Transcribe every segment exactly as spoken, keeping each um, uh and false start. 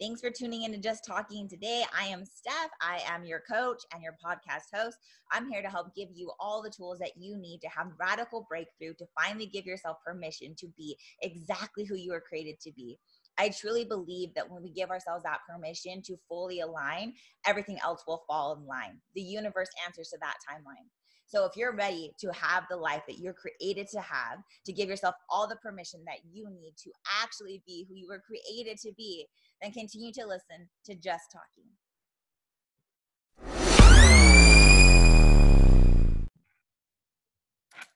Thanks for tuning in to Just Talking today. I am Steph. I am your coach and your podcast host. I'm here to help give you all the tools that you need to have radical breakthrough, to finally give yourself permission to be exactly who you were created to be. I truly believe that when we give ourselves that permission to fully align, everything else will fall in line. The universe answers to that timeline. So if you're ready to have the life that you're created to have, to give yourself all the permission that you need to actually be who you were created to be, then continue to listen to Just Talking.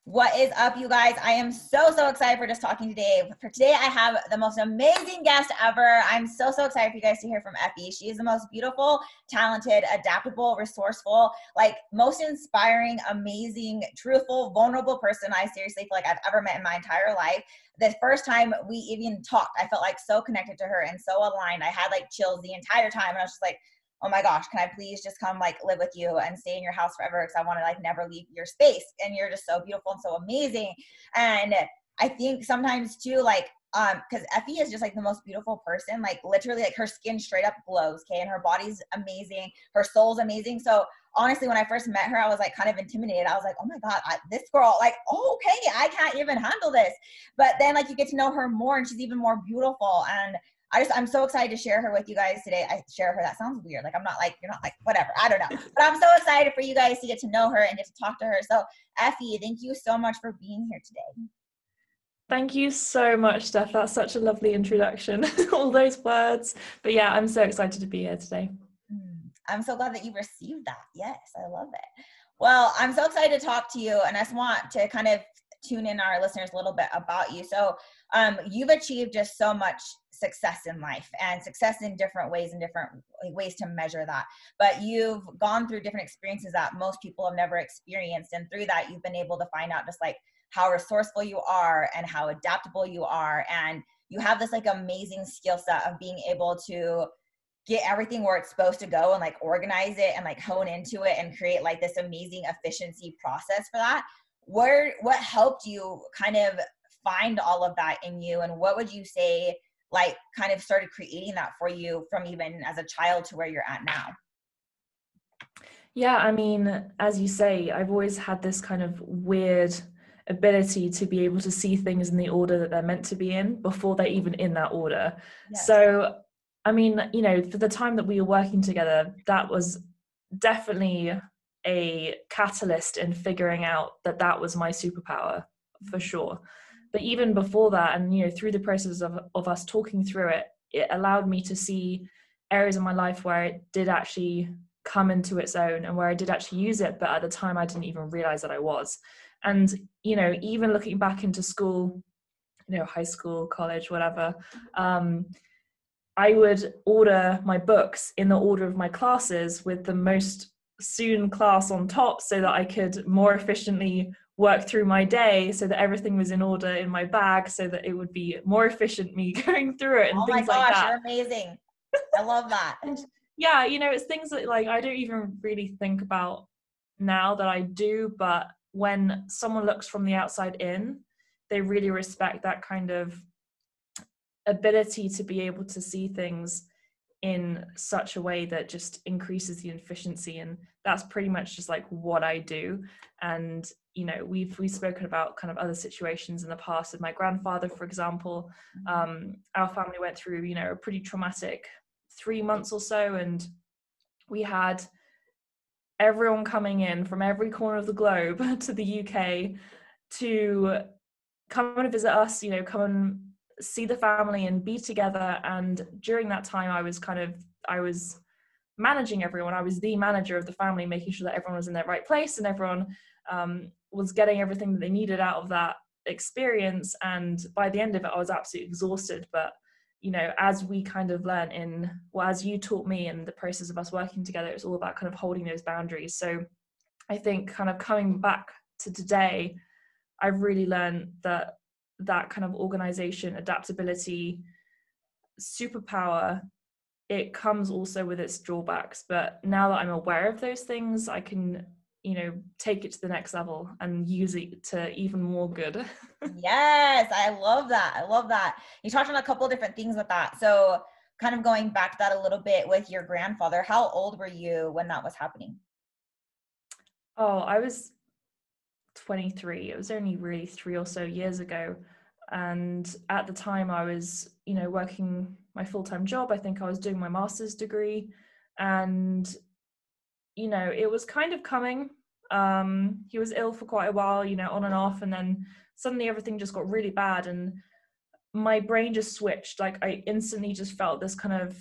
What is up, you guys? I am so, so excited for Just Talking today. For today, I have the most amazing guest ever. I'm so, so excited for you guys to hear from Effie. She is the most beautiful, talented, adaptable, resourceful, like most inspiring, amazing, truthful, vulnerable person I seriously feel like I've ever met in my entire life. The first time we even talked, I felt like so connected to her and so aligned. I had like chills the entire time, and I was just like, oh my gosh, can I please just come like live with you and stay in your house forever? Because I want to like never leave your space. And you're just so beautiful and so amazing. And I think sometimes too, like, um, because Effie is just like the most beautiful person. Like literally, like her skin straight up glows. Okay, and her body's amazing. Her soul's amazing. So honestly, when I first met her, I was like kind of intimidated. I was like, oh my God, I, this girl, like, oh, okay, I can't even handle this. But then like you get to know her more, and she's even more beautiful. And I just, I'm so excited to share her with you guys today. I share her, that sounds weird. Like I'm not like, you're not like, whatever, I don't know. But I'm so excited for you guys to get to know her and get to talk to her. So Effie, thank you so much for being here today. Thank you so much, Steph. That's such a lovely introduction, all those words. But yeah, I'm so excited to be here today. I'm so glad that you received that. Yes, I love it. Well, I'm so excited to talk to you, and I just want to kind of tune in our listeners a little bit about you. So um, you've achieved just so much success in life, and success in different ways and different ways to measure that. But you've gone through different experiences that most people have never experienced. And through that, you've been able to find out just like how resourceful you are and how adaptable you are. And you have this like amazing skill set of being able to get everything where it's supposed to go and like organize it and like hone into it and create like this amazing efficiency process for that. Where, what helped you kind of find all of that in you, and what would you say like kind of started creating that for you from even as a child to where you're at now? Yeah, I mean, as you say, I've always had this kind of weird ability to be able to see things in the order that they're meant to be in before they're even in that order. Yes. So, I mean, you know, for the time that we were working together, that was definitely a catalyst in figuring out that that was my superpower for sure. But even before that, and you know, through the process of, of us talking through it, it allowed me to see areas in my life where it did actually come into its own and where I did actually use it, but at the time I didn't even realize that I was. And you know, even looking back into school, you know, high school, college, whatever, um I would order my books in the order of my classes, with the most soon class on top, so that I could more efficiently work through my day, so that everything was in order in my bag, so that it would be more efficient me going through it and oh things gosh, like that. Oh my gosh, you're amazing. I love that. And yeah, you know, it's things that like I don't even really think about now that I do, but when someone looks from the outside in, they really respect that kind of ability to be able to see things in such a way that just increases the efficiency. And that's pretty much just like what I do. And you know, we've we've spoken about kind of other situations in the past with my grandfather, for example. Um our family went through, you know, a pretty traumatic three months or so, and we had everyone coming in from every corner of the globe to the U K to come and visit us, you know, come and see the family and be together. And during that time I was kind of I was managing everyone. I was the manager of the family, making sure that everyone was in their right place and everyone um, was getting everything that they needed out of that experience. And by the end of it I was absolutely exhausted. But you know, as we kind of learned in well as you taught me in the process of us working together, it's all about kind of holding those boundaries. So I think kind of coming back to today, I've really learned that that kind of organization, adaptability, superpower, it comes also with its drawbacks. But now that I'm aware of those things, I can, you know, take it to the next level and use it to even more good. Yes, I love that. I love that. You talked on a couple of different things with that. So kind of going back that a little bit with your grandfather, how old were you when that was happening? Oh, I was twenty-three. It was only really three or so years ago. And at the time I was, you know, working my full-time job. I think I was doing my master's degree, and, you know, it was kind of coming. Um, he was ill for quite a while, you know, on and off. And then suddenly everything just got really bad, and my brain just switched. Like, I instantly just felt this kind of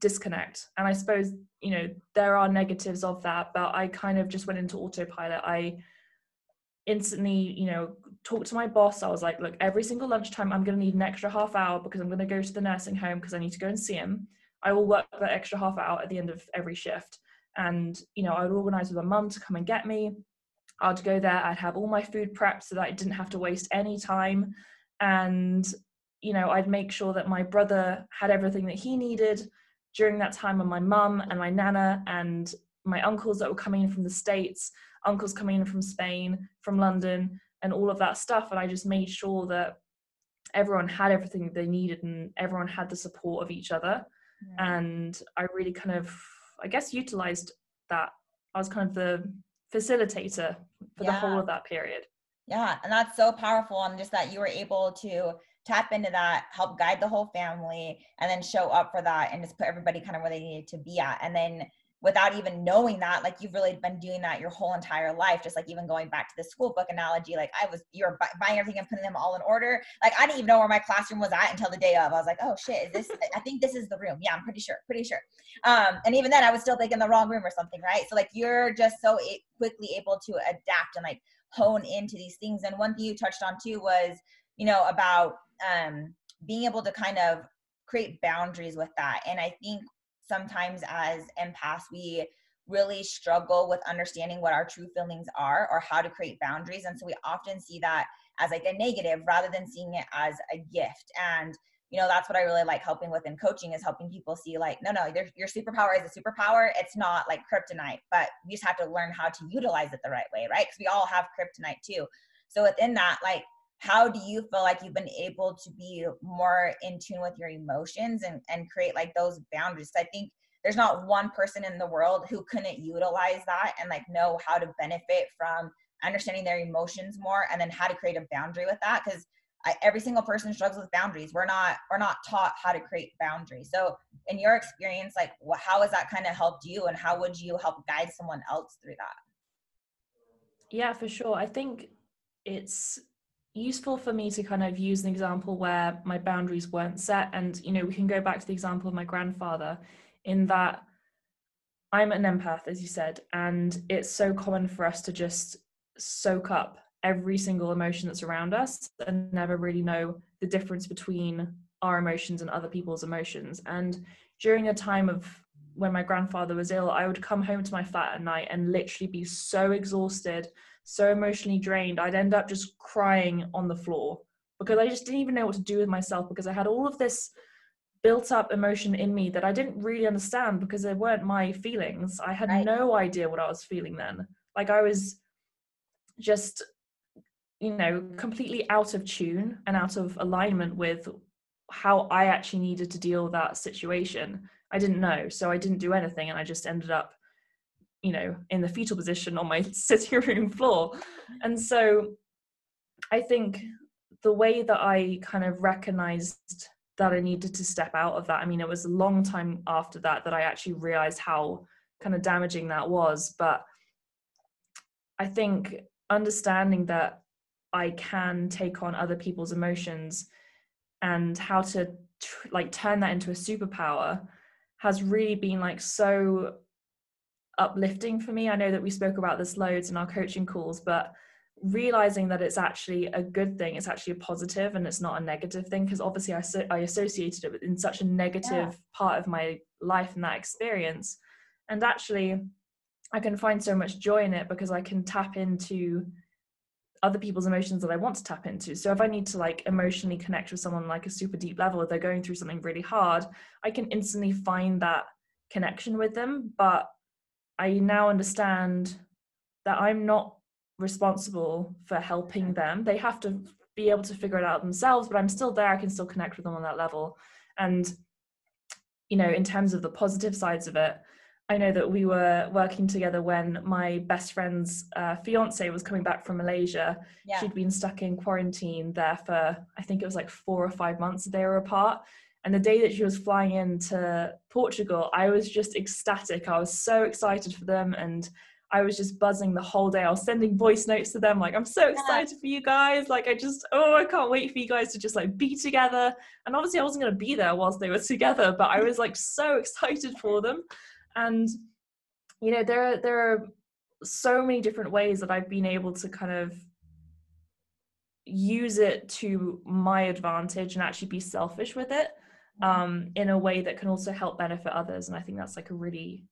disconnect. And I suppose, you know, there are negatives of that, but I kind of just went into autopilot. I instantly, you know, talked to my boss. I was like, look, every single lunchtime, I'm going to need an extra half hour because I'm going to go to the nursing home because I need to go and see him. I will work that extra half hour at the end of every shift. And, you know, I would organize with my mum to come and get me. I'd go there, I'd have all my food prepped so that I didn't have to waste any time. And, you know, I'd make sure that my brother had everything that he needed during that time, and my mum and my nana and my uncles that were coming in from the States, uncles coming in from Spain, from London, and all of that stuff. And I just made sure that everyone had everything that they needed and everyone had the support of each other. Yeah. And I really kind of, I guess, utilized that. I was kind of the facilitator for yeah. the whole of that period. Yeah. And that's so powerful. And just that you were able to tap into that, help guide the whole family, and then show up for that and just put everybody kind of where they needed to be at. And then without even knowing that, like, you've really been doing that your whole entire life. Just like, even going back to the school book analogy, like, I was, you were bu- buying everything and putting them all in order. Like, I didn't even know where my classroom was at until the day of. I was like, oh shit, is this, I think this is the room. Yeah, I'm pretty sure, pretty sure. Um, and even then I was still like in the wrong room or something, right? So like, you're just so a- quickly able to adapt and like hone into these things. And one thing you touched on too was, you know, about um, being able to kind of create boundaries with that. And I think sometimes as empaths, we really struggle with understanding what our true feelings are or how to create boundaries. And so we often see that as like a negative rather than seeing it as a gift. And, you know, that's what I really like helping with in coaching, is helping people see like, no, no, your superpower is a superpower. It's not like kryptonite, but you just have to learn how to utilize it the right way, right? Because we all have kryptonite too. So within that, like, how do you feel like you've been able to be more in tune with your emotions and, and create like those boundaries? I think there's not one person in the world who couldn't utilize that and like know how to benefit from understanding their emotions more, and then how to create a boundary with that. Because every single person struggles with boundaries. We're not, we're not taught how to create boundaries. So in your experience, like, how has that kind of helped you, and how would you help guide someone else through that? Yeah, for sure. I think it's useful for me to kind of use an example where my boundaries weren't set. And, you know, we can go back to the example of my grandfather, in that I'm an empath, as you said, and it's so common for us to just soak up every single emotion that's around us and never really know the difference between our emotions and other people's emotions. And during a time of when my grandfather was ill, I would come home to my flat at night and literally be so exhausted, so emotionally drained, I'd end up just crying on the floor because I just didn't even know what to do with myself, because I had all of this built up emotion in me that I didn't really understand because they weren't my feelings. I had right. no idea what I was feeling then. Like, I was just, you know, completely out of tune and out of alignment with how I actually needed to deal with that situation. I didn't know, so I didn't do anything, and I just ended up, you know, in the fetal position on my sitting room floor. And so I think the way that I kind of recognized that I needed to step out of that, I mean, it was a long time after that that I actually realized how kind of damaging that was. But I think understanding that I can take on other people's emotions and how to tr- like turn that into a superpower has really been like so uplifting for me. I know that we spoke about this loads in our coaching calls, but realizing that it's actually a good thing, it's actually a positive, and it's not a negative thing, because obviously I so, I associated it with in such a negative yeah. part of my life and that experience. And actually I can find so much joy in it because I can tap into other people's emotions that I want to tap into. So if I need to like emotionally connect with someone like a super deep level, if they're going through something really hard, I can instantly find that connection with them. But I now understand that I'm not responsible for helping them. They have to be able to figure it out themselves, but I'm still there. I can still connect with them on that level. And you know, in terms of the positive sides of it, I know that we were working together when my best friend's uh, fiance was coming back from Malaysia. Yeah. She'd been stuck in quarantine there for, I think it was like four or five months they were apart. And the day that she was flying into Portugal, I was just ecstatic. I was so excited for them. And I was just buzzing the whole day. I was sending voice notes to them. Like, I'm so excited for you guys. Like, I just, oh, I can't wait for you guys to just like be together. And obviously I wasn't going to be there whilst they were together, but I was like so excited for them. And, you know, there are, there are so many different ways that I've been able to kind of use it to my advantage and actually be selfish with it um, in a way that can also help benefit others. And I think that's like a really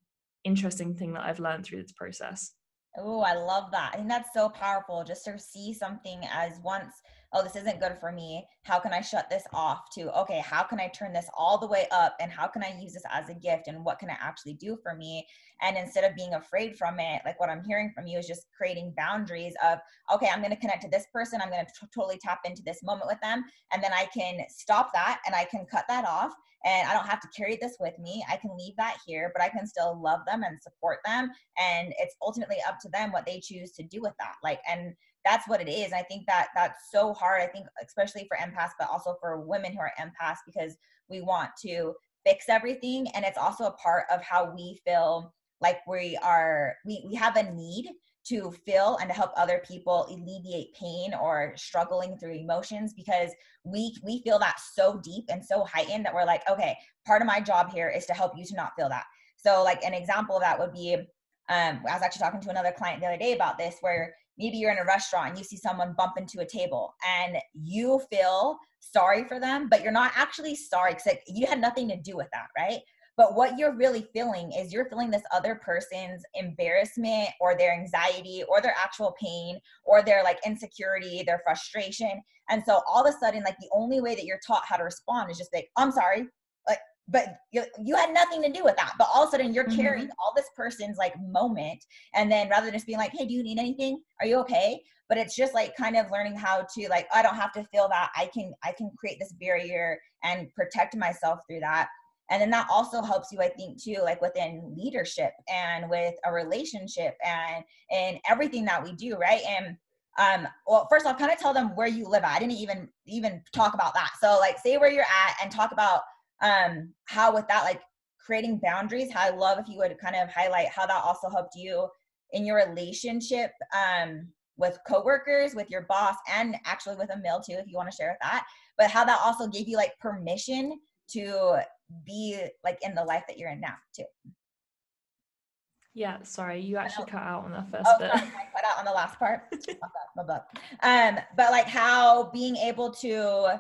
interesting thing that I've learned through this process. Oh, I love that. I think that's so powerful, just to see something as once, oh, this isn't good for me. How can I shut this off? To, okay, how can I turn this all the way up? And how can I use this as a gift? And what can it actually do for me? And instead of being afraid from it, like what I'm hearing from you is just creating boundaries of, okay, I'm going to connect to this person. I'm going to t- totally tap into this moment with them. And then I can stop that and I can cut that off. And I don't have to carry this with me. I can leave that here, but I can still love them and support them. And it's ultimately up to them what they choose to do with that. Like, and that's what it is. I think that that's so hard. I think especially for empaths, but also for women who are empaths, because we want to fix everything. And it's also a part of how we feel like we are, we, we have a need to feel and to help other people alleviate pain or struggling through emotions, because we we feel that so deep and so heightened that we're like, okay, part of my job here is to help you to not feel that. So like an example of that would be, um, I was actually talking to another client the other day about this, where maybe you're in a restaurant and you see someone bump into a table and you feel sorry for them, but you're not actually sorry because like, you had nothing to do with that, right? But what you're really feeling is you're feeling this other person's embarrassment or their anxiety or their actual pain or their like insecurity, their frustration. And so all of a sudden, like the only way that you're taught how to respond is just like, I'm sorry, like, but you, you had nothing to do with that. But all of a sudden you're mm-hmm. carrying all this person's like moment. And then rather than just being like, hey, do you need anything? Are you okay? But it's just like kind of learning how to like, I don't have to feel that. I can, I can create this barrier and protect myself through that. And then that also helps you, I think, too, like within leadership and with a relationship and in everything that we do, right? And um, well, first off, kind of tell them where you live at. I didn't even even talk about that. So like say where you're at and talk about um, how with that, like creating boundaries, how I love if you would kind of highlight how that also helped you in your relationship um, with coworkers, with your boss, and actually with Emil too, if you want to share with that, but how that also gave you like permission to be like in the life that you're in now too. Yeah, sorry, you actually cut out on the first oh, bit. Sorry, I cut out on the last part. um, but like how being able to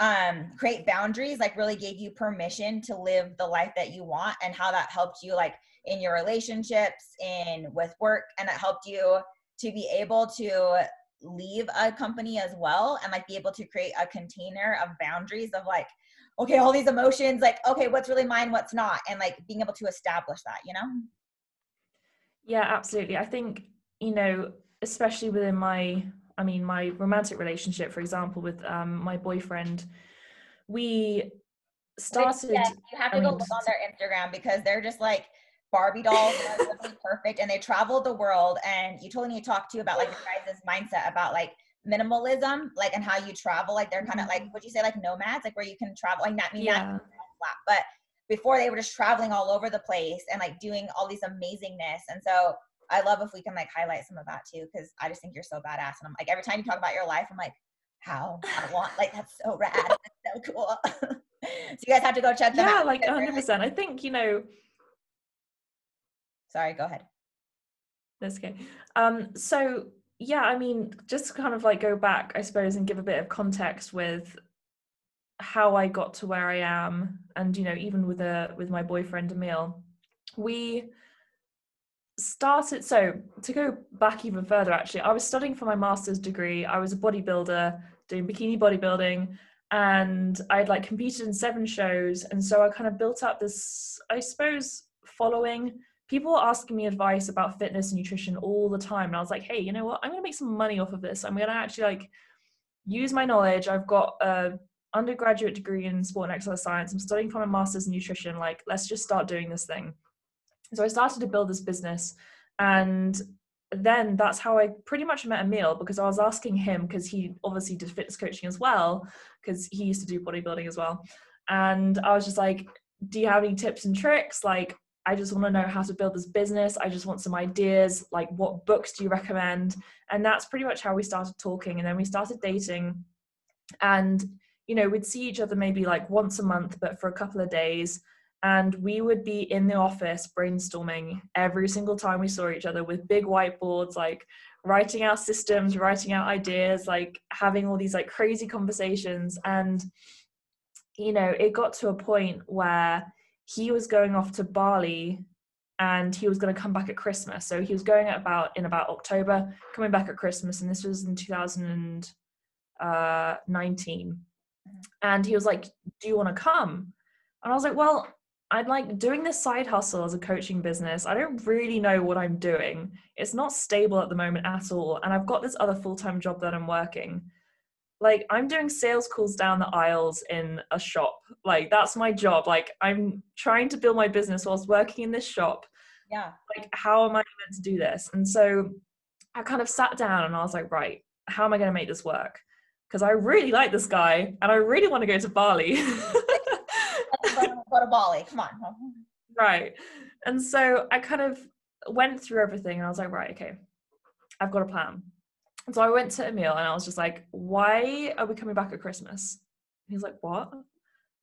um, create boundaries like really gave you permission to live the life that you want, and how that helped you like in your relationships, in with work, and that helped you to be able to leave a company as well, and like be able to create a container of boundaries of like, okay, all these emotions, like, okay, what's really mine, what's not, and like being able to establish that, you know? Yeah, absolutely. I think, you know, especially within my, I mean, my romantic relationship, for example, with um, my boyfriend, we started. Yeah, you have to I go mean, look on their Instagram, because they're just like Barbie dolls, really perfect, and they travel the world. And you totally need to talk to about like your guys' mindset about like minimalism, like, and how you travel, like they're kind of like, would you say like nomads, like where you can travel, like not me, yeah. not, but before they were just traveling all over the place and like doing all these amazingness. And so I love if we can like highlight some of that too, because I just think you're so badass. And I'm like, every time you talk about your life, I'm like, how I want, like, that's so rad. That's so cool. So you guys have to go check them yeah, out. Yeah, like one hundred percent. Like, I think, you know, sorry, go ahead. That's okay. Um, so yeah, I mean, just kind of like go back, I suppose, and give a bit of context with how I got to where I am. And, you know, even with a, with my boyfriend, Emil, we started, so to go back even further, actually, I was studying for my master's degree. I was a bodybuilder doing bikini bodybuilding, and I'd like competed in seven shows. And so I kind of built up this, I suppose, following. People were asking me advice about fitness and nutrition all the time. And I was like, hey, you know what? I'm going to make some money off of this. I'm going to actually like use my knowledge. I've got a undergraduate degree in sport and exercise science. I'm studying for my master's in nutrition. Like, let's just start doing this thing. So I started to build this business. And then that's how I pretty much met Emil, because I was asking him, because he obviously did fitness coaching as well, because he used to do bodybuilding as well. And I was just like, do you have any tips and tricks? Like, I just want to know how to build this business. I just want some ideas. Like, what books do you recommend? And that's pretty much how we started talking. And then we started dating, and, you know, we'd see each other maybe like once a month, but for a couple of days. And we would be in the office brainstorming every single time we saw each other, with big whiteboards, like writing out systems, writing out ideas, like having all these like crazy conversations. And, you know, it got to a point where he was going off to Bali and he was going to come back at Christmas. So he was going at about in about October, coming back at Christmas. And this was in two thousand nineteen. And he was like, do you want to come? And I was like, well, I'm like doing this side hustle as a coaching business. I don't really know what I'm doing. It's not stable at the moment at all. And I've got this other full-time job that I'm working. Like, I'm doing sales calls down the aisles in a shop. Like, that's my job. Like, I'm trying to build my business whilst working in this shop. Yeah. Like, how am I meant to do this? And so I kind of sat down and I was like, right, how am I going to make this work? Because I really like this guy and I really want to go to Bali. Go to Bali, come on. Right. And so I kind of went through everything and I was like, right, okay, I've got a plan. And so I went to Emil and I was just like, why are we coming back at Christmas? And he's like, what? I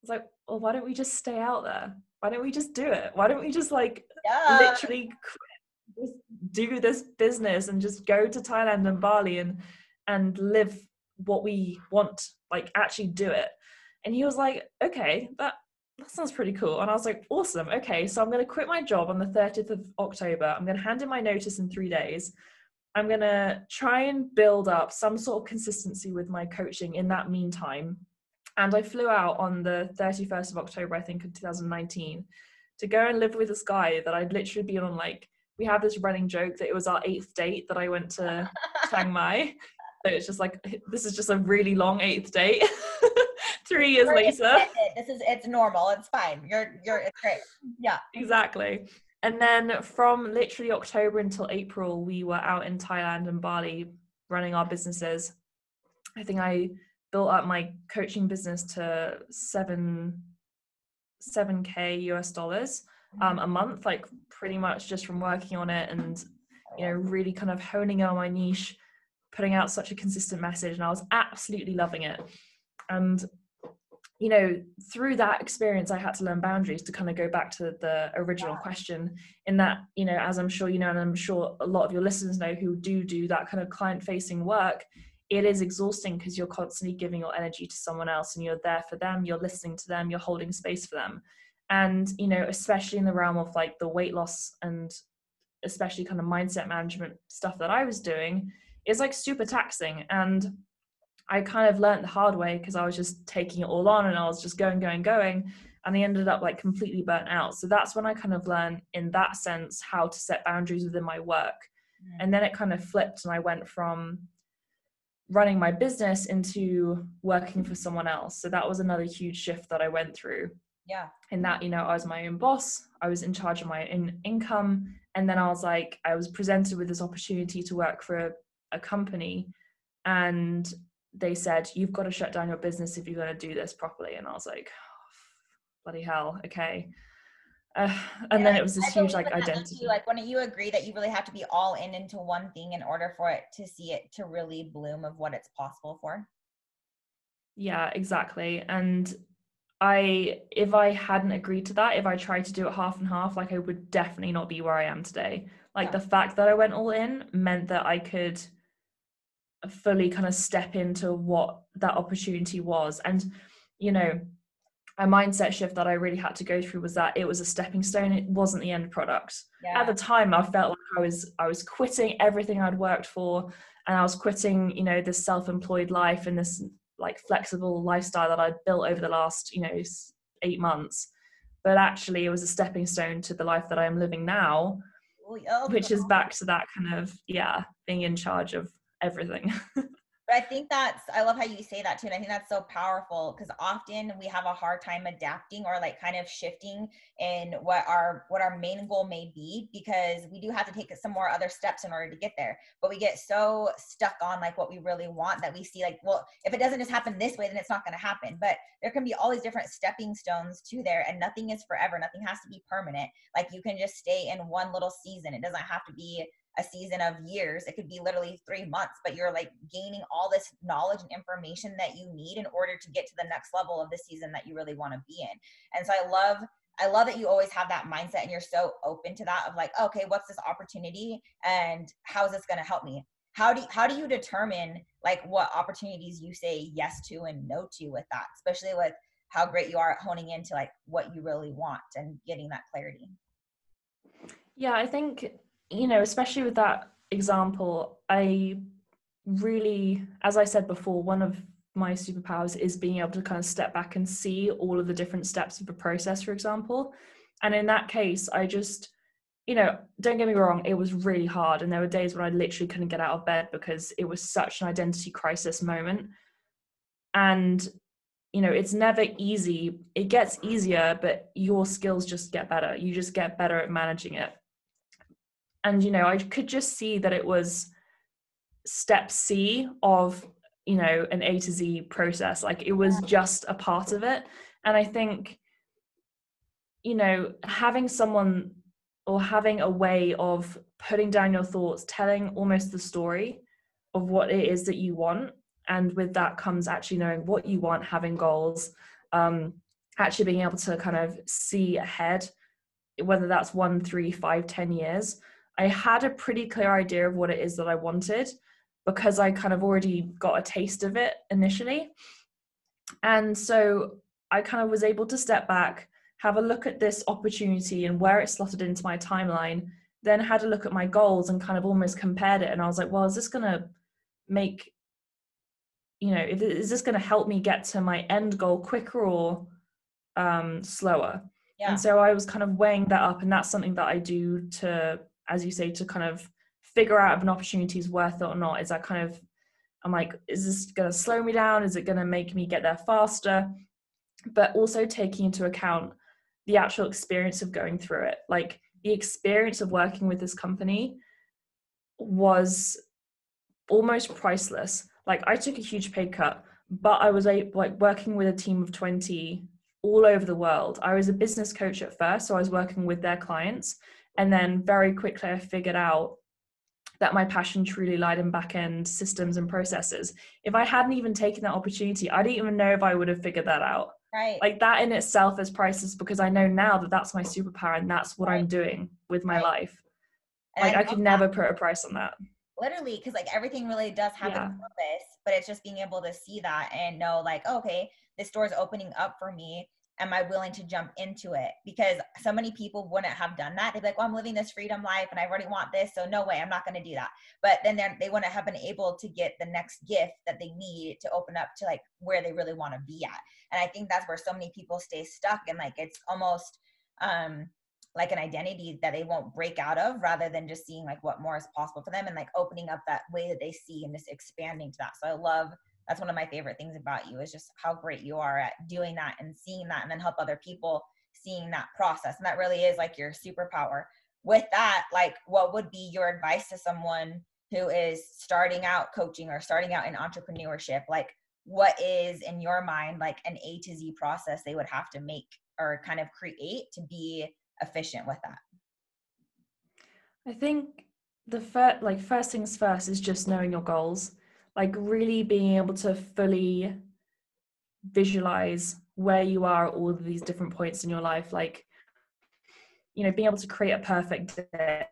was like, well, why don't we just stay out there? Why don't we just do it? Why don't we just like yeah. literally quit, just do this business and just go to Thailand and Bali and and live what we want, like actually do it. And he was like, okay, that That sounds pretty cool. And I was like, awesome. Okay, so I'm going to quit my job on the thirtieth of October. I'm going to hand in my notice in three days. I'm going to try and build up some sort of consistency with my coaching in that meantime. And I flew out on the thirty-first of October, I think, of two thousand nineteen, to go and live with this guy that I'd literally been on. Like, we have this running joke that it was our eighth date that I went to Chiang Mai. So it's just like, this is just a really long eighth date. Three years We're later. This is, it's normal. It's fine. You're, you're, it's great. Yeah. Exactly. And then from literally October until April, we were out in Thailand and Bali running our businesses. I think I built up my coaching business to seven, seven K U S dollars um, a month, like pretty much just from working on it and, you know, really kind of honing in on my niche, putting out such a consistent message. And I was absolutely loving it. And, you know, through that experience, I had to learn boundaries, to kind of go back to the original yeah. question, in that, you know, as I'm sure you know, and I'm sure a lot of your listeners know who do do that kind of client facing work, it is exhausting because you're constantly giving your energy to someone else and you're there for them, you're listening to them, you're holding space for them. And, you know, especially in the realm of like the weight loss and especially kind of mindset management stuff that I was doing, is like super taxing. And I kind of learned the hard way because I was just taking it all on and I was just going, going, going, and I ended up like completely burnt out. So that's when I kind of learned in that sense how to set boundaries within my work. Mm-hmm. And then it kind of flipped and I went from running my business into working for someone else. So that was another huge shift that I went through. Yeah. In that, you know, I was my own boss, I was in charge of my own income. And then I was like, I was presented with this opportunity to work for a, a company, and they said, you've got to shut down your business if you're going to do this properly. And I was like, oh, bloody hell. Okay. Uh, and yeah, then it was this I huge like identity. Like, when you agree that you really have to be all in into one thing in order for it to see it to really bloom of what it's possible for. Yeah, exactly. And I, if I hadn't agreed to that, if I tried to do it half and half, like I would definitely not be where I am today. Like yeah. the fact that I went all in meant that I could fully kind of step into what that opportunity was. And, you know, a mindset shift that I really had to go through was that it was a stepping stone. It wasn't the end product. Yeah. At the time, I felt like I was, I was quitting everything I'd worked for, and I was quitting, you know, this self-employed life and this like flexible lifestyle that I'd built over the last, you know, eight months. But actually it was a stepping stone to the life that I am living now, which is back to that kind of, yeah, being in charge of everything. But I think that's, I love how you say that too. And I think that's so powerful, because often we have a hard time adapting or like kind of shifting in what our, what our main goal may be, because we do have to take some more other steps in order to get there. But we get so stuck on like what we really want that we see like, well, if it doesn't just happen this way, then it's not going to happen. But there can be all these different stepping stones to there, and nothing is forever. Nothing has to be permanent. Like you can just stay in one little season. It doesn't have to be a season of years. It could be literally three months, but you're like gaining all this knowledge and information that you need in order to get to the next level of the season that you really want to be in. And so I love, I love that you always have that mindset, and you're so open to that of like, okay, what's this opportunity and how is this going to help me? How do you, how do you determine like what opportunities you say yes to and no to with that, especially with how great you are at honing into like what you really want and getting that clarity? Yeah, I think, you know, especially with that example, I really, as I said before, one of my superpowers is being able to kind of step back and see all of the different steps of the process, for example. And in that case, I just, you know, don't get me wrong, it was really hard. And there were days when I literally couldn't get out of bed because it was such an identity crisis moment. And, you know, it's never easy. It gets easier, but your skills just get better. You just get better at managing it. And, you know, I could just see that it was step C of, you know, an A to Z process. Like it was just a part of it. And I think, you know, having someone or having a way of putting down your thoughts, telling almost the story of what it is that you want. And with that comes actually knowing what you want, having goals, um, actually being able to kind of see ahead, whether that's one, three, five, ten years. I had a pretty clear idea of what it is that I wanted because I kind of already got a taste of it initially. And so I kind of was able to step back, have a look at this opportunity and where it slotted into my timeline, then had a look at my goals and kind of almost compared it. And I was like, well, is this going to make, you know, is this going to help me get to my end goal quicker or um, slower? Yeah. And so I was kind of weighing that up, and that's something that I do to, as you say, to kind of figure out if an opportunity is worth it or not. Is I kind of, I'm like, is this going to slow me down? Is it going to make me get there faster? But also taking into account the actual experience of going through it. Like the experience of working with this company was almost priceless. Like I took a huge pay cut, but I was like working with a team of twenty all over the world. I was a business coach at first, so I was working with their clients. And then very quickly, I figured out that my passion truly lied in back-end systems and processes. If I hadn't even taken that opportunity, I didn't even know if I would have figured that out. Right. Like that in itself is priceless, because I know now that that's my superpower and that's what right. I'm doing with my right. life. And like I, I could never that. put a price on that. Literally, because like everything really does have yeah. a purpose, but it's just being able to see that and know like, oh, okay, this door is opening up for me. Am I willing to jump into it? Because so many people wouldn't have done that. They'd be like, well, I'm living this freedom life and I already want this, so no way, I'm not going to do that. But then they wouldn't have been able to get the next gift that they need to open up to like where they really want to be at. And I think that's where so many people stay stuck. And like, it's almost um, like an identity that they won't break out of, rather than just seeing like what more is possible for them and like opening up that way that they see and just expanding to that. So I love That's one of my favorite things about you, is just how great you are at doing that and seeing that, and then help other people seeing that process. And that really is like your superpower. With that, like what would be your advice to someone who is starting out coaching or starting out in entrepreneurship? Like what is in your mind, like an A to Z process they would have to make or kind of create to be efficient with that? I think the first, like first things first is just knowing your goals. Like really being able to fully visualize where you are at all of these different points in your life. Like, you know, being able to create a perfect day,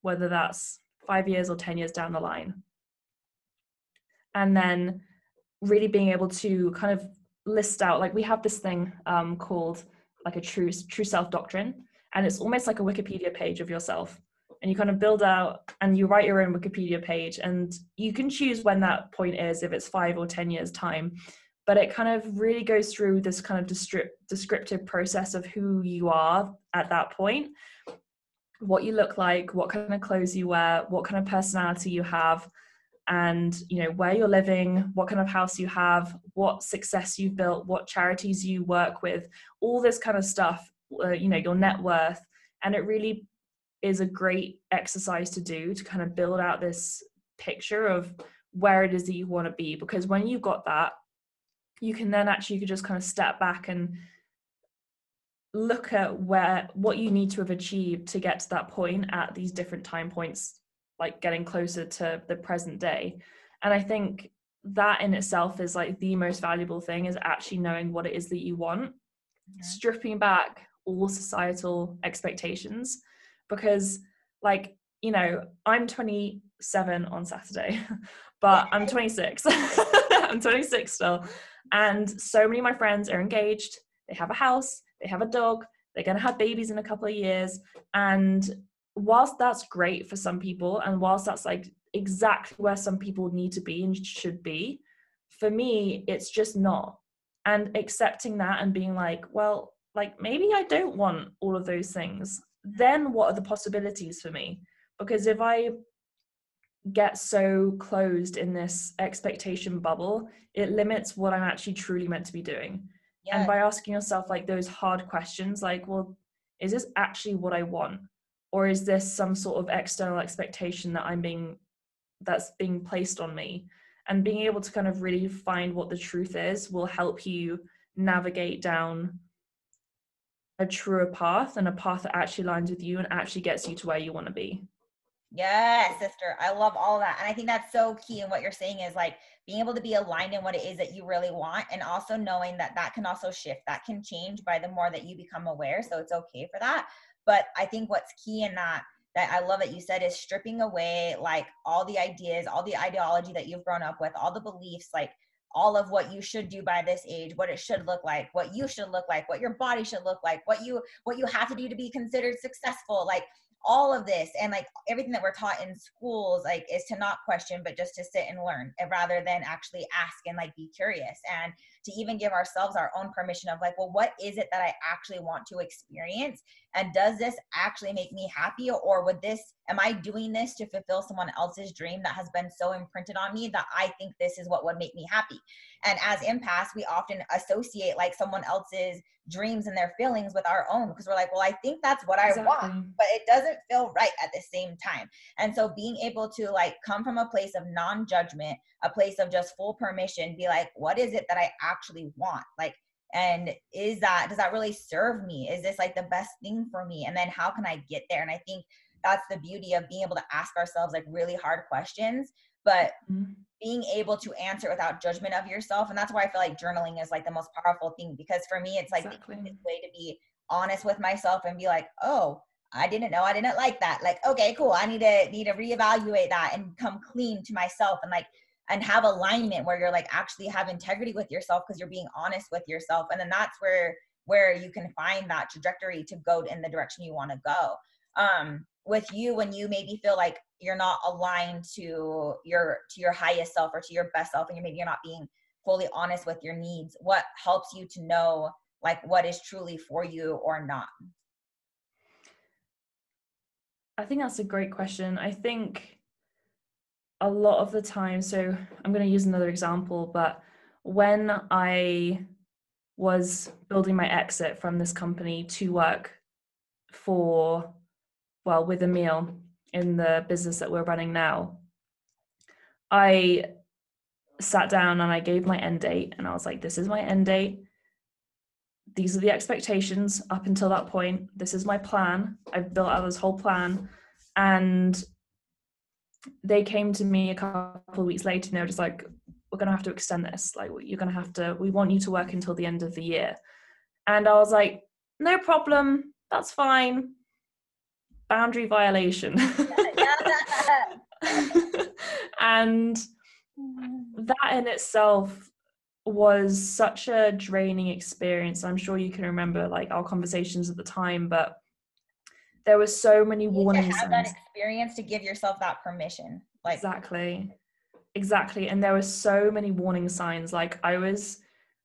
whether that's five years or ten years down the line. And then really being able to kind of list out, like we have this thing um, called like a true, true self doctrine. And it's almost like a Wikipedia page of yourself. And you kind of build out and you write your own Wikipedia page, and you can choose when that point is, if it's five or ten years time, but it kind of really goes through this kind of descriptive process of who you are at that point, what you look like, what kind of clothes you wear, what kind of personality you have, and, you know, where you're living, what kind of house you have, what success you've built, what charities you work with, all this kind of stuff, uh, you know, your net worth. And it really is a great exercise to do to kind of build out this picture of where it is that you want to be, because when you've got that, you can then actually, you could just kind of step back and look at where, what you need to have achieved to get to that point at these different time points, like getting closer to the present day. And I think that in itself is like the most valuable thing, is actually knowing what it is that you want, yeah. Stripping back all societal expectations, because like, you know, I'm twenty-seven on Saturday, but I'm twenty-six. I'm twenty-six still. And so many of my friends are engaged. They have a house, they have a dog, they're going to have babies in a couple of years. And whilst that's great for some people, and whilst that's like exactly where some people need to be and should be, for me, it's just not. And accepting that and being like, well, like maybe I don't want all of those things. Then what are the possibilities for me? Because if I get so closed in this expectation bubble, it limits what I'm actually truly meant to be doing. Yeah. And by asking yourself like those hard questions, like, well, is this actually what I want? Or is this some sort of external expectation that I'm being, that's being placed on me? And being able to kind of really find what the truth is will help you navigate down a truer path, and a path that actually aligns with you and actually gets you to where you want to be. Yes, sister. I love all that. And I think that's so key in what you're saying, is like being able to be aligned in what it is that you really want. And also knowing that that can also shift, that can change by the more that you become aware. So it's okay for that. But I think what's key in that, that I love that you said, is stripping away like all the ideas, all the ideology that you've grown up with, all the beliefs, like all of what you should do by this age, what it should look like, what you should look like, what your body should look like, what you, what you have to do to be considered successful, like all of this. And like everything that we're taught in schools, like, is to not question, but just to sit and learn, and rather than actually ask and like be curious, and to even give ourselves our own permission of like, well, what is it that I actually want to experience? And does this actually make me happy? Or would this, am I doing this to fulfill someone else's dream that has been so imprinted on me that I think this is what would make me happy? And as empaths, we often associate like someone else's dreams and their feelings with our own, because we're like, well, I think that's what I exactly. want, but it doesn't feel right at the same time. And so being able to like come from a place of non-judgment, a place of just full permission, be like, what is it that I actually want? Like, and is that, does that really serve me? Is this like the best thing for me? And then how can I get there? And I think that's the beauty of being able to ask ourselves like really hard questions, but mm-hmm. being able to answer without judgment of yourself. And that's why I feel like journaling is like the most powerful thing, because for me, it's like exactly. the easiest way to be honest with myself and be like, oh, I didn't know, I didn't like that. Like, okay, cool. I need to need to reevaluate that and come clean to myself, and like, and have alignment where you're like actually have integrity with yourself, because you're being honest with yourself. And then that's where, where you can find that trajectory to go in the direction you want to go. Um, with you, when you maybe feel like you're not aligned to your, to your highest self or to your best self, and you maybe you're not being fully honest with your needs, what helps you to know like what is truly for you or not? I think that's a great question. I think a lot of the time, so I'm going to use another example, but when I was building my exit from this company to work for, well, with Emil in the business that we're running now, I sat down and I gave my end date, and I was like, this is my end date. These are the expectations up until that point. This is my plan. I've built out this whole plan. And they came to me a couple of weeks later, and they were just like, we're going to have to extend this. Like, you're going to have to, we want you to work until the end of the year. And I was like, no problem. That's fine. Boundary violation. And that in itself was such a draining experience. I'm sure you can remember like our conversations at the time, but there were so many you warnings. You have that experience to give yourself that permission. Like Exactly. Exactly. And there were so many warning signs. Like, I was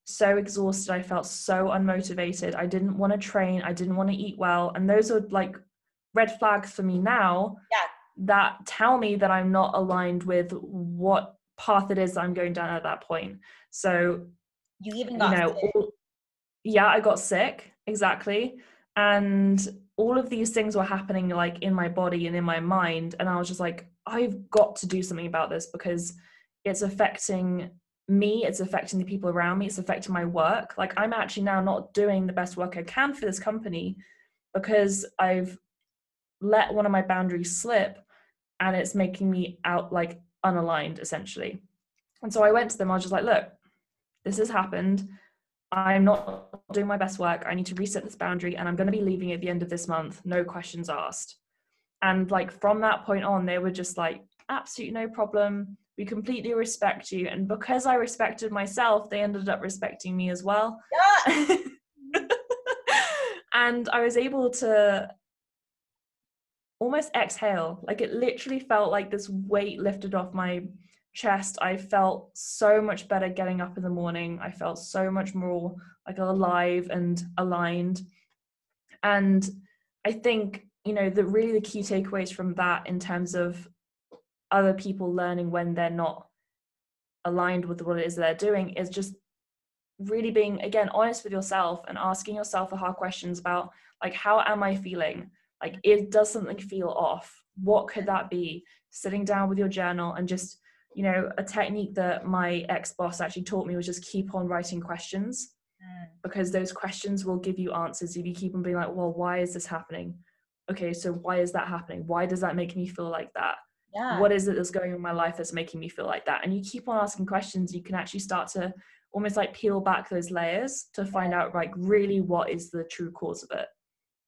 so exhausted. I felt so unmotivated. I didn't want to train. I didn't want to eat well. And those are like red flags for me now. Yeah. that tell me that I'm not aligned with what path it is I'm going down at that point. So you even got you know, sick. All, yeah, I got sick, exactly. And all of these things were happening like in my body and in my mind. And I was just like, I've got to do something about this because it's affecting me, it's affecting the people around me, it's affecting my work. Like I'm actually now not doing the best work I can for this company because I've let one of my boundaries slip and it's making me out like unaligned essentially. And so I went to them, I was just like, look, this has happened. I'm not doing my best work. I need to reset this boundary and I'm going to be leaving at the end of this month. No questions asked. And like from that point on, they were just like, absolutely no problem. We completely respect you. And because I respected myself, they ended up respecting me as well. Yeah. And I was able to almost exhale. Like it literally felt like this weight lifted off my chest. I felt so much better getting up in the morning. I felt so much more like alive and aligned. And I think, you know, the really the key takeaways from that in terms of other people learning when they're not aligned with what it is they're doing is just really being, again, honest with yourself and asking yourself the hard questions about like, how am I feeling? Like, it does something feel off? What could that be? Sitting down with your journal and just, you know, a technique that my ex-boss actually taught me was just keep on writing questions, mm. because those questions will give you answers if you keep on being like, well, why is this happening? Okay, so why is that happening? Why does that make me feel like that? Yeah. What is it that's going on in my life that's making me feel like that? And you keep on asking questions, you can actually start to almost like peel back those layers to find yeah. out like really what is the true cause of it.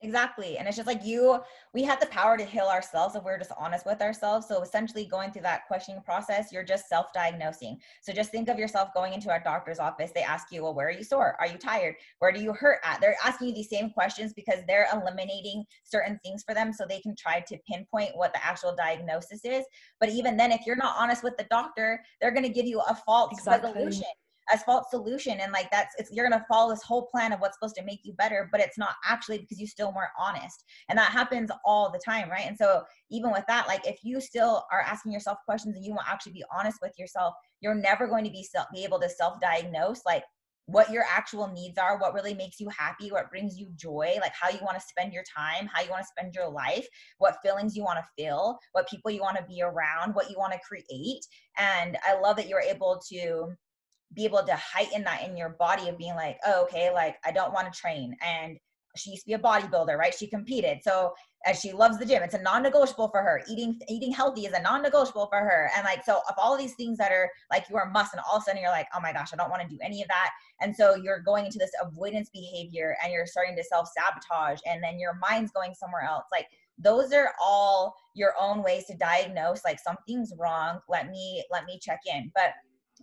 Exactly. And it's just like you, we have the power to heal ourselves if we're just honest with ourselves. So essentially going through that questioning process, you're just self-diagnosing. So just think of yourself going into a doctor's office. They ask you, well, where are you sore? Are you tired? Where do you hurt at? They're asking you these same questions because they're eliminating certain things for them so they can try to pinpoint what the actual diagnosis is. But even then, if you're not honest with the doctor, they're going to give you a false exactly. resolution. As false solution. And like, that's, it's, you're going to follow this whole plan of what's supposed to make you better, but it's not actually because you still weren't honest. And that happens all the time. Right. And so even with that, like if you still are asking yourself questions and you won't actually be honest with yourself, you're never going to be self, be able to self-diagnose like what your actual needs are, what really makes you happy, what brings you joy, like how you want to spend your time, how you want to spend your life, what feelings you want to feel, what people you want to be around, what you want to create. And I love that you're able to be able to heighten that in your body of being like, oh, okay, like I don't want to train. And she used to be a bodybuilder, right? She competed. So and she loves the gym. It's a non-negotiable for her. Eating, eating healthy is a non-negotiable for her. And like, so of all these things that are like, you are must, and all of a sudden you're like, oh my gosh, I don't want to do any of that. And so you're going into this avoidance behavior and you're starting to self-sabotage and then your mind's going somewhere else. Like those are all your own ways to diagnose, like something's wrong. Let me, let me check in. But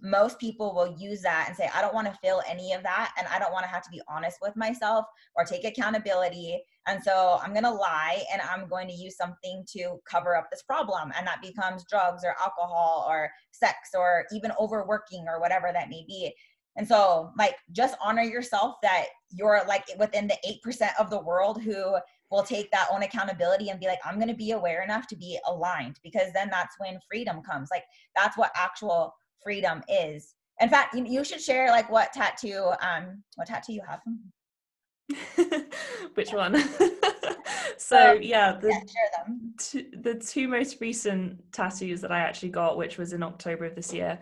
most people will use that and say, I don't want to feel any of that. And I don't want to have to be honest with myself or take accountability. And so I'm going to lie and I'm going to use something to cover up this problem. And that becomes drugs or alcohol or sex or even overworking or whatever that may be. And so like, just honor yourself that you're like within the eight percent of the world who will take that own accountability and be like, I'm going to be aware enough to be aligned, because then that's when freedom comes. Like that's what actual freedom is. In fact, you should share like what tattoo, um, what tattoo you have. Which one? so um, yeah, the, yeah, share them. T- the two most recent tattoos that I actually got, which was in October of this year,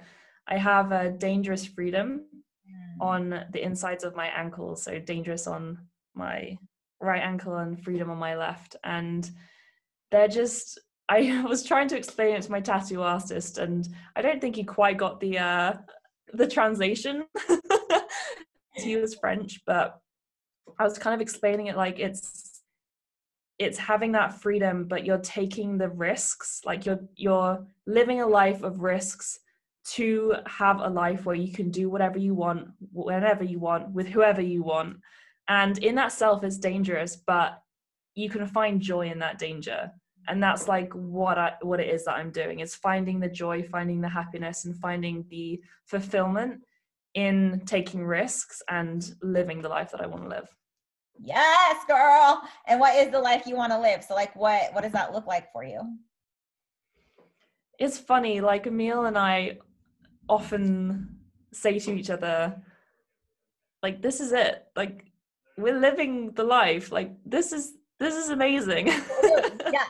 I have a dangerous freedom mm. on the insides of my ankles. So dangerous on my right ankle and freedom on my left. And they're just, I was trying to explain it to my tattoo artist and I don't think he quite got the uh, the translation. He was French, but I was kind of explaining it like it's it's having that freedom, but you're taking the risks. Like you're you're living a life of risks to have a life where you can do whatever you want, whenever you want, with whoever you want. And in that self is dangerous, but you can find joy in that danger. And that's like what I, what it is that I'm doing is finding the joy, finding the happiness and finding the fulfillment in taking risks and living the life that I want to live. Yes, girl. And what is the life you want to live? So like, what, what does that look like for you? it's funny, like Emil and I often say to each other, like, this is it, like, we're living the life, like, this is this is amazing. Yeah.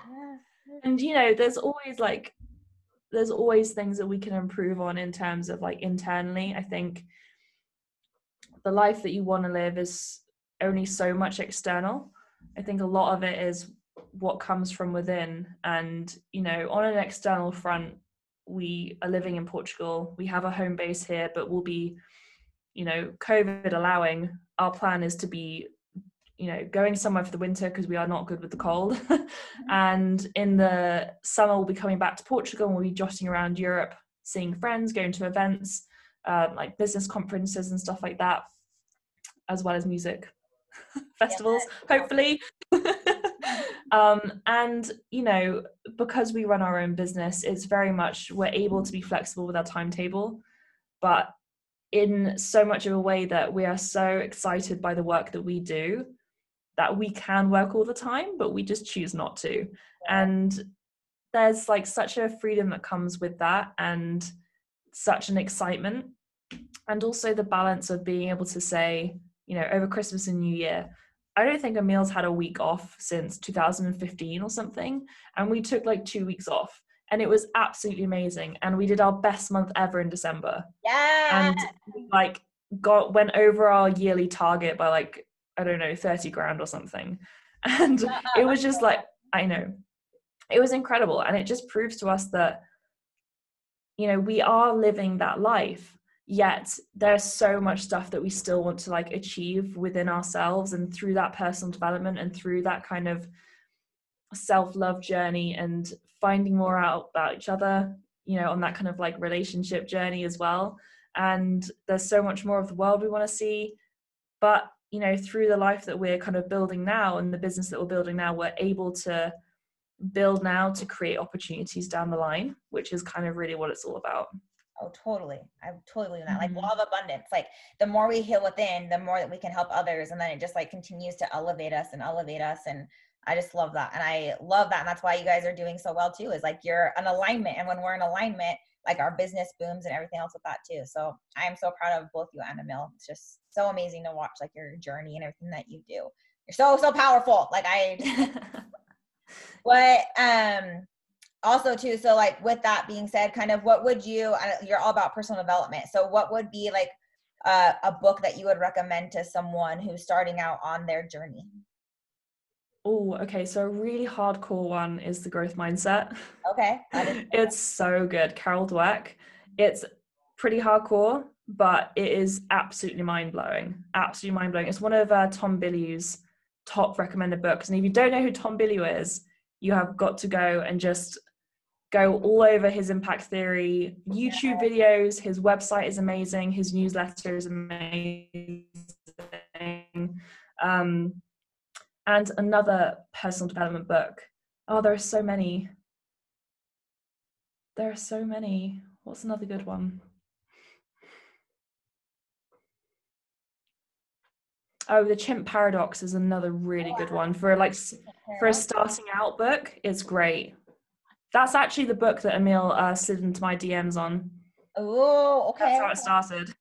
And you know, there's always like there's always things that we can improve on in terms of like internally. I think the life that you want to live is only so much external. I think a lot of it is what comes from within. And you know, on an external front, we are living in Portugal, we have a home base here, but we'll be, you know, COVID allowing, our plan is to be, you know, going somewhere for the winter because we are not good with the cold. And in the summer, we'll be coming back to Portugal and we'll be jotting around Europe, seeing friends, going to events, uh, like business conferences and stuff like that, as well as music festivals, yeah. Hopefully. Um, and, you know, because we run our own business, it's very much, we're able to be flexible with our timetable, but in so much of a way that we are so excited by the work that we do, that we can work all the time, but we just choose not to. And there's like such a freedom that comes with that, and such an excitement. And also the balance of being able to say, you know, over Christmas and New Year, I don't think Emil's had a week off since two thousand fifteen or something. And we took like two weeks off and it was absolutely amazing. And we did our best month ever in December. Yeah. And we, like, got, went over our yearly target by like, I don't know, thirty grand or something. And yeah, it was just like, I know, it was incredible. And it just proves to us that, you know, we are living that life, yet there's so much stuff that we still want to like achieve within ourselves, and through that personal development and through that kind of self-love journey and finding more out about each other, you know, on that kind of like relationship journey as well. And there's so much more of the world we want to see, but you know, through the life that we're kind of building now and the business that we're building now, we're able to build now to create opportunities down the line, which is kind of really what it's all about. Oh, totally. I'm totally not like law of abundance. Like the more we heal within, the more that we can help others. And then it just like continues to elevate us and elevate us. And I just love that. And I love that. And that's why you guys are doing so well too, is like you're an alignment. And when we're in alignment, like our business booms and everything else with that too. So I'm so proud of both you and Emil. It's just so amazing to watch like your journey and everything that you do. You're so, so powerful. Like I, but, um, also too, so like with that being said, kind of what would you, you're all about personal development. So what would be like a, a book that you would recommend to someone who's starting out on their journey? Oh, okay. So a really hardcore one is The Growth Mindset. Okay. It's so good. Carol Dweck. It's pretty hardcore, but it is absolutely mind blowing. Absolutely mind blowing. It's one of uh, Tom Bilyeu's top recommended books. And if you don't know who Tom Bilyeu is, you have got to go and just go all over his impact theory, YouTube videos, his website is amazing, his newsletter is amazing. Um, and another personal development book. Oh, there are so many. There are so many. What's another good one? Oh, The Chimp Paradox is another really good one for like, for a starting out book. It's great. That's actually the book that Emil uh, slid into my D Ms on. Oh, okay. That's how it started.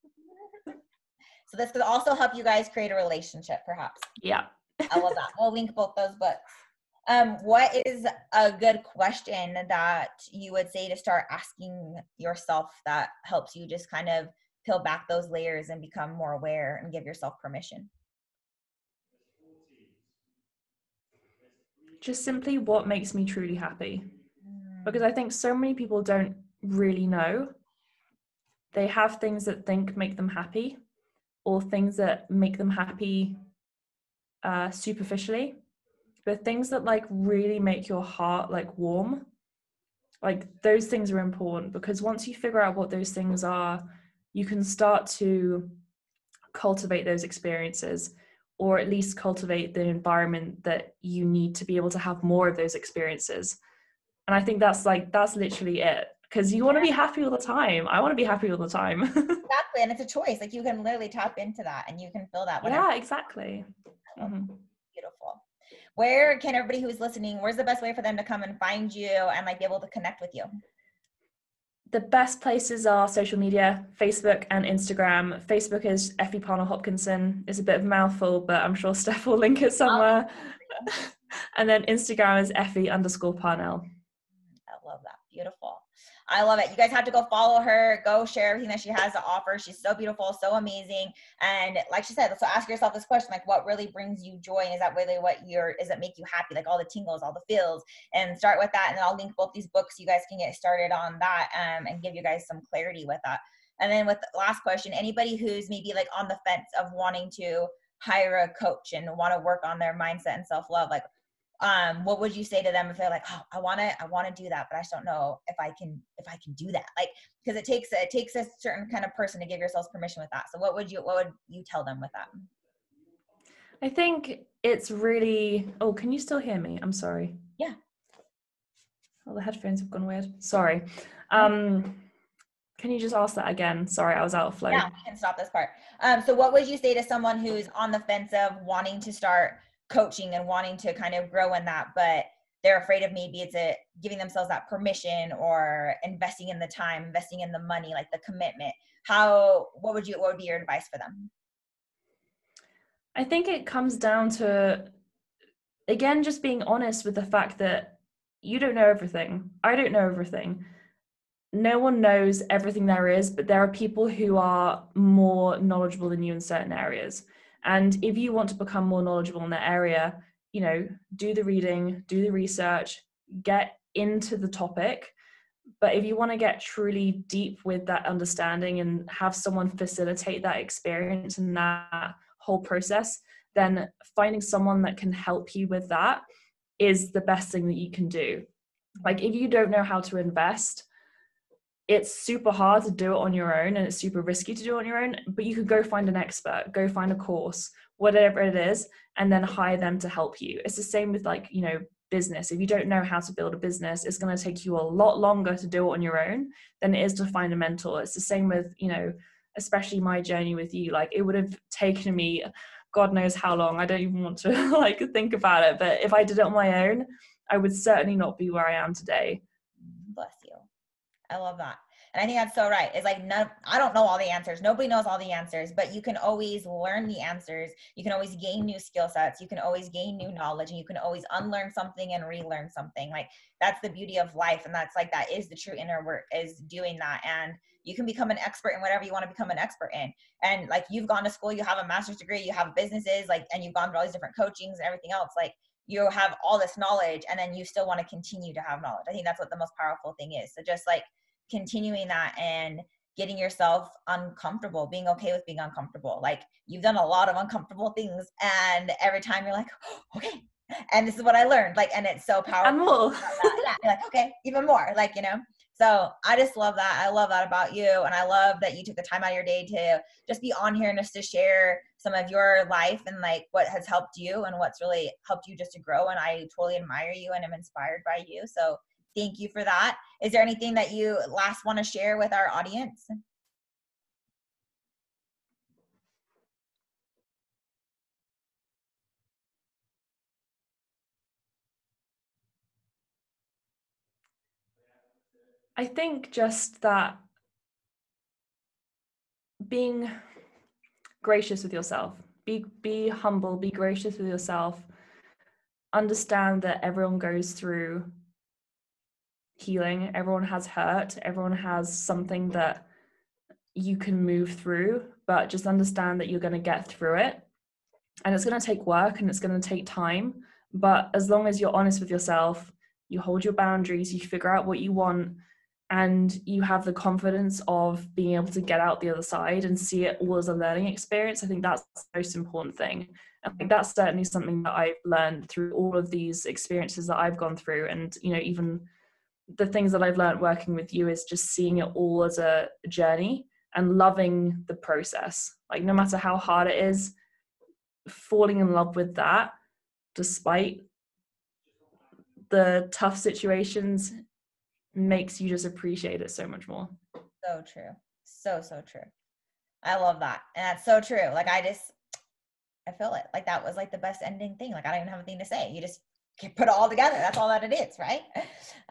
So this could also help you guys create a relationship, perhaps. Yeah. I love that. We'll link both those books. Um, what is a good question that you would say to start asking yourself that helps you just kind of peel back those layers and become more aware and give yourself permission? Just simply, what makes me truly happy? Because I think so many people don't really know. They have things that think make them happy, or things that make them happy uh, superficially, but things that like really make your heart like warm, like those things are important, because once you figure out what those things are, you can start to cultivate those experiences, or at least cultivate the environment that you need to be able to have more of those experiences. And I think that's like, that's literally it. Cause you want to be happy all the time. I want to be happy all the time. Exactly. And it's a choice. Like you can literally tap into that and you can feel that. Whenever. Yeah, exactly. Mm-hmm. Beautiful. Where can everybody who's listening, where's the best way for them to come and find you and like be able to connect with you? The best places are social media, Facebook and Instagram. Facebook is Effie Parnell Hopkinson. It's a bit of a mouthful, but I'm sure Steph will link it somewhere. Oh. And then Instagram is Effie underscore Parnell. I love that. Beautiful. I love it. You guys have to go follow her, go share everything that she has to offer. She's so beautiful, so amazing. And like she said, so ask yourself this question, like what really brings you joy? And is that really what you're, is it make you happy? Like all the tingles, all the feels, and start with that. And then I'll link both these books. You guys can get started on that um, and give you guys some clarity with that. And then with the last question, anybody who's maybe like on the fence of wanting to hire a coach and want to work on their mindset and self-love, like, Um, what would you say to them if they're like, oh, I want to, I want to do that, but I just don't know if I can, if I can do that. Like, cause it takes, it takes a certain kind of person to give yourselves permission with that. So what would you, what would you tell them with that? I think it's really, oh, can you still hear me? I'm sorry. Yeah. Oh, the headphones have gone weird. Sorry. Um, Can you just ask that again? Sorry, I was out of flow. Yeah, I can stop this part. Um, so what would you say to someone who's on the fence of wanting to start coaching and wanting to kind of grow in that, but they're afraid of maybe it's a giving themselves that permission or investing in the time, investing in the money, like the commitment? How, what would you, what would be your advice for them? I think it comes down to, again, just being honest with the fact that you don't know everything. I don't know everything. No one knows everything there is, but there are people who are more knowledgeable than you in certain areas. And if you want to become more knowledgeable in that area, you know, do the reading, do the research, get into the topic. But if you want to get truly deep with that understanding and have someone facilitate that experience and that whole process, then finding someone that can help you with that is the best thing that you can do. Like if you don't know how to invest, it's super hard to do it on your own and it's super risky to do it on your own, but you could go find an expert, go find a course, whatever it is, and then hire them to help you. It's the same with like, you know, business. If you don't know how to build a business, it's going to take you a lot longer to do it on your own than it is to find a mentor. It's the same with, you know, especially my journey with you. Like it would have taken me, God knows how long. I don't even want to like think about it, but if I did it on my own, I would certainly not be where I am today. Bless you. I love that. And I think that's so right. It's like, none, I don't know all the answers. Nobody knows all the answers, but you can always learn the answers. You can always gain new skill sets. You can always gain new knowledge, and you can always unlearn something and relearn something. Like that's the beauty of life. And that's like, that is the true inner work, is doing that. And you can become an expert in whatever you want to become an expert in. And like, you've gone to school, you have a master's degree, you have businesses, like, and you've gone through all these different coachings and everything else. Like, you have all this knowledge, and then you still want to continue to have knowledge. I think that's what the most powerful thing is. So just like continuing that and getting yourself uncomfortable, being okay with being uncomfortable. Like you've done a lot of uncomfortable things, and every time you're like, oh, okay. And this is what I learned. Like, and it's so powerful. And more. You're like, okay, even more, like, you know? So I just love that. I love that about you. And I love that you took the time out of your day to just be on here and just to share some of your life and like what has helped you and what's really helped you just to grow. And I totally admire you and am inspired by you. So thank you for that. Is there anything that you last want to share with our audience? I think just that being gracious with yourself, be, be humble, be gracious with yourself, understand that everyone goes through healing, everyone has hurt, everyone has something that you can move through, but just understand that you're going to get through it. And it's going to take work and it's going to take time, but as long as you're honest with yourself, you hold your boundaries, you figure out what you want, and you have the confidence of being able to get out the other side and see it all as a learning experience. I think that's the most important thing. I think that's certainly something that I've learned through all of these experiences that I've gone through. And, you know, even the things that I've learned working with you is just seeing it all as a journey and loving the process. Like no matter how hard it is, falling in love with that, despite the tough situations, makes you just appreciate it so much more. So true. So, so true. I love that. And that's so true. Like I just, I feel it. Like that was like the best ending thing. Like I don't even have a thing to say. You just put it all together. That's all that it is, right?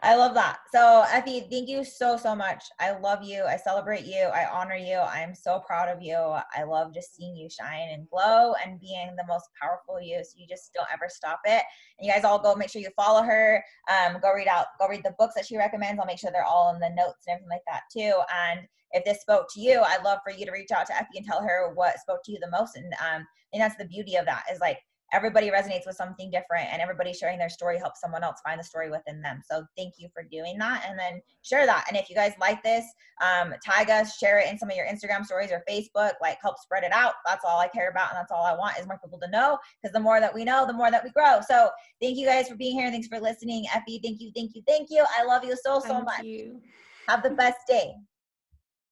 I love that. So Effie, thank you so, so much. I love you. I celebrate you. I honor you. I am so proud of you. I love just seeing you shine and glow and being the most powerful you. So you just don't ever stop it. And you guys all go make sure you follow her. Um, go read out, go read the books that she recommends. I'll make sure they're all in the notes and everything like that too. And if this spoke to you, I'd love for you to reach out to Effie and tell her what spoke to you the most. And, um, and that's the beauty of that is like, everybody resonates with something different, and everybody sharing their story helps someone else find the story within them. So thank you for doing that, and then share that. And if you guys like this, um, tag us, share it in some of your Instagram stories or Facebook, like help spread it out. That's all I care about. And that's all I want is more people to know, because the more that we know, the more that we grow. So thank you guys for being here. Thanks for listening. Effie, thank you. Thank you. Thank you. I love you so, so much. Thank you. Have the best day.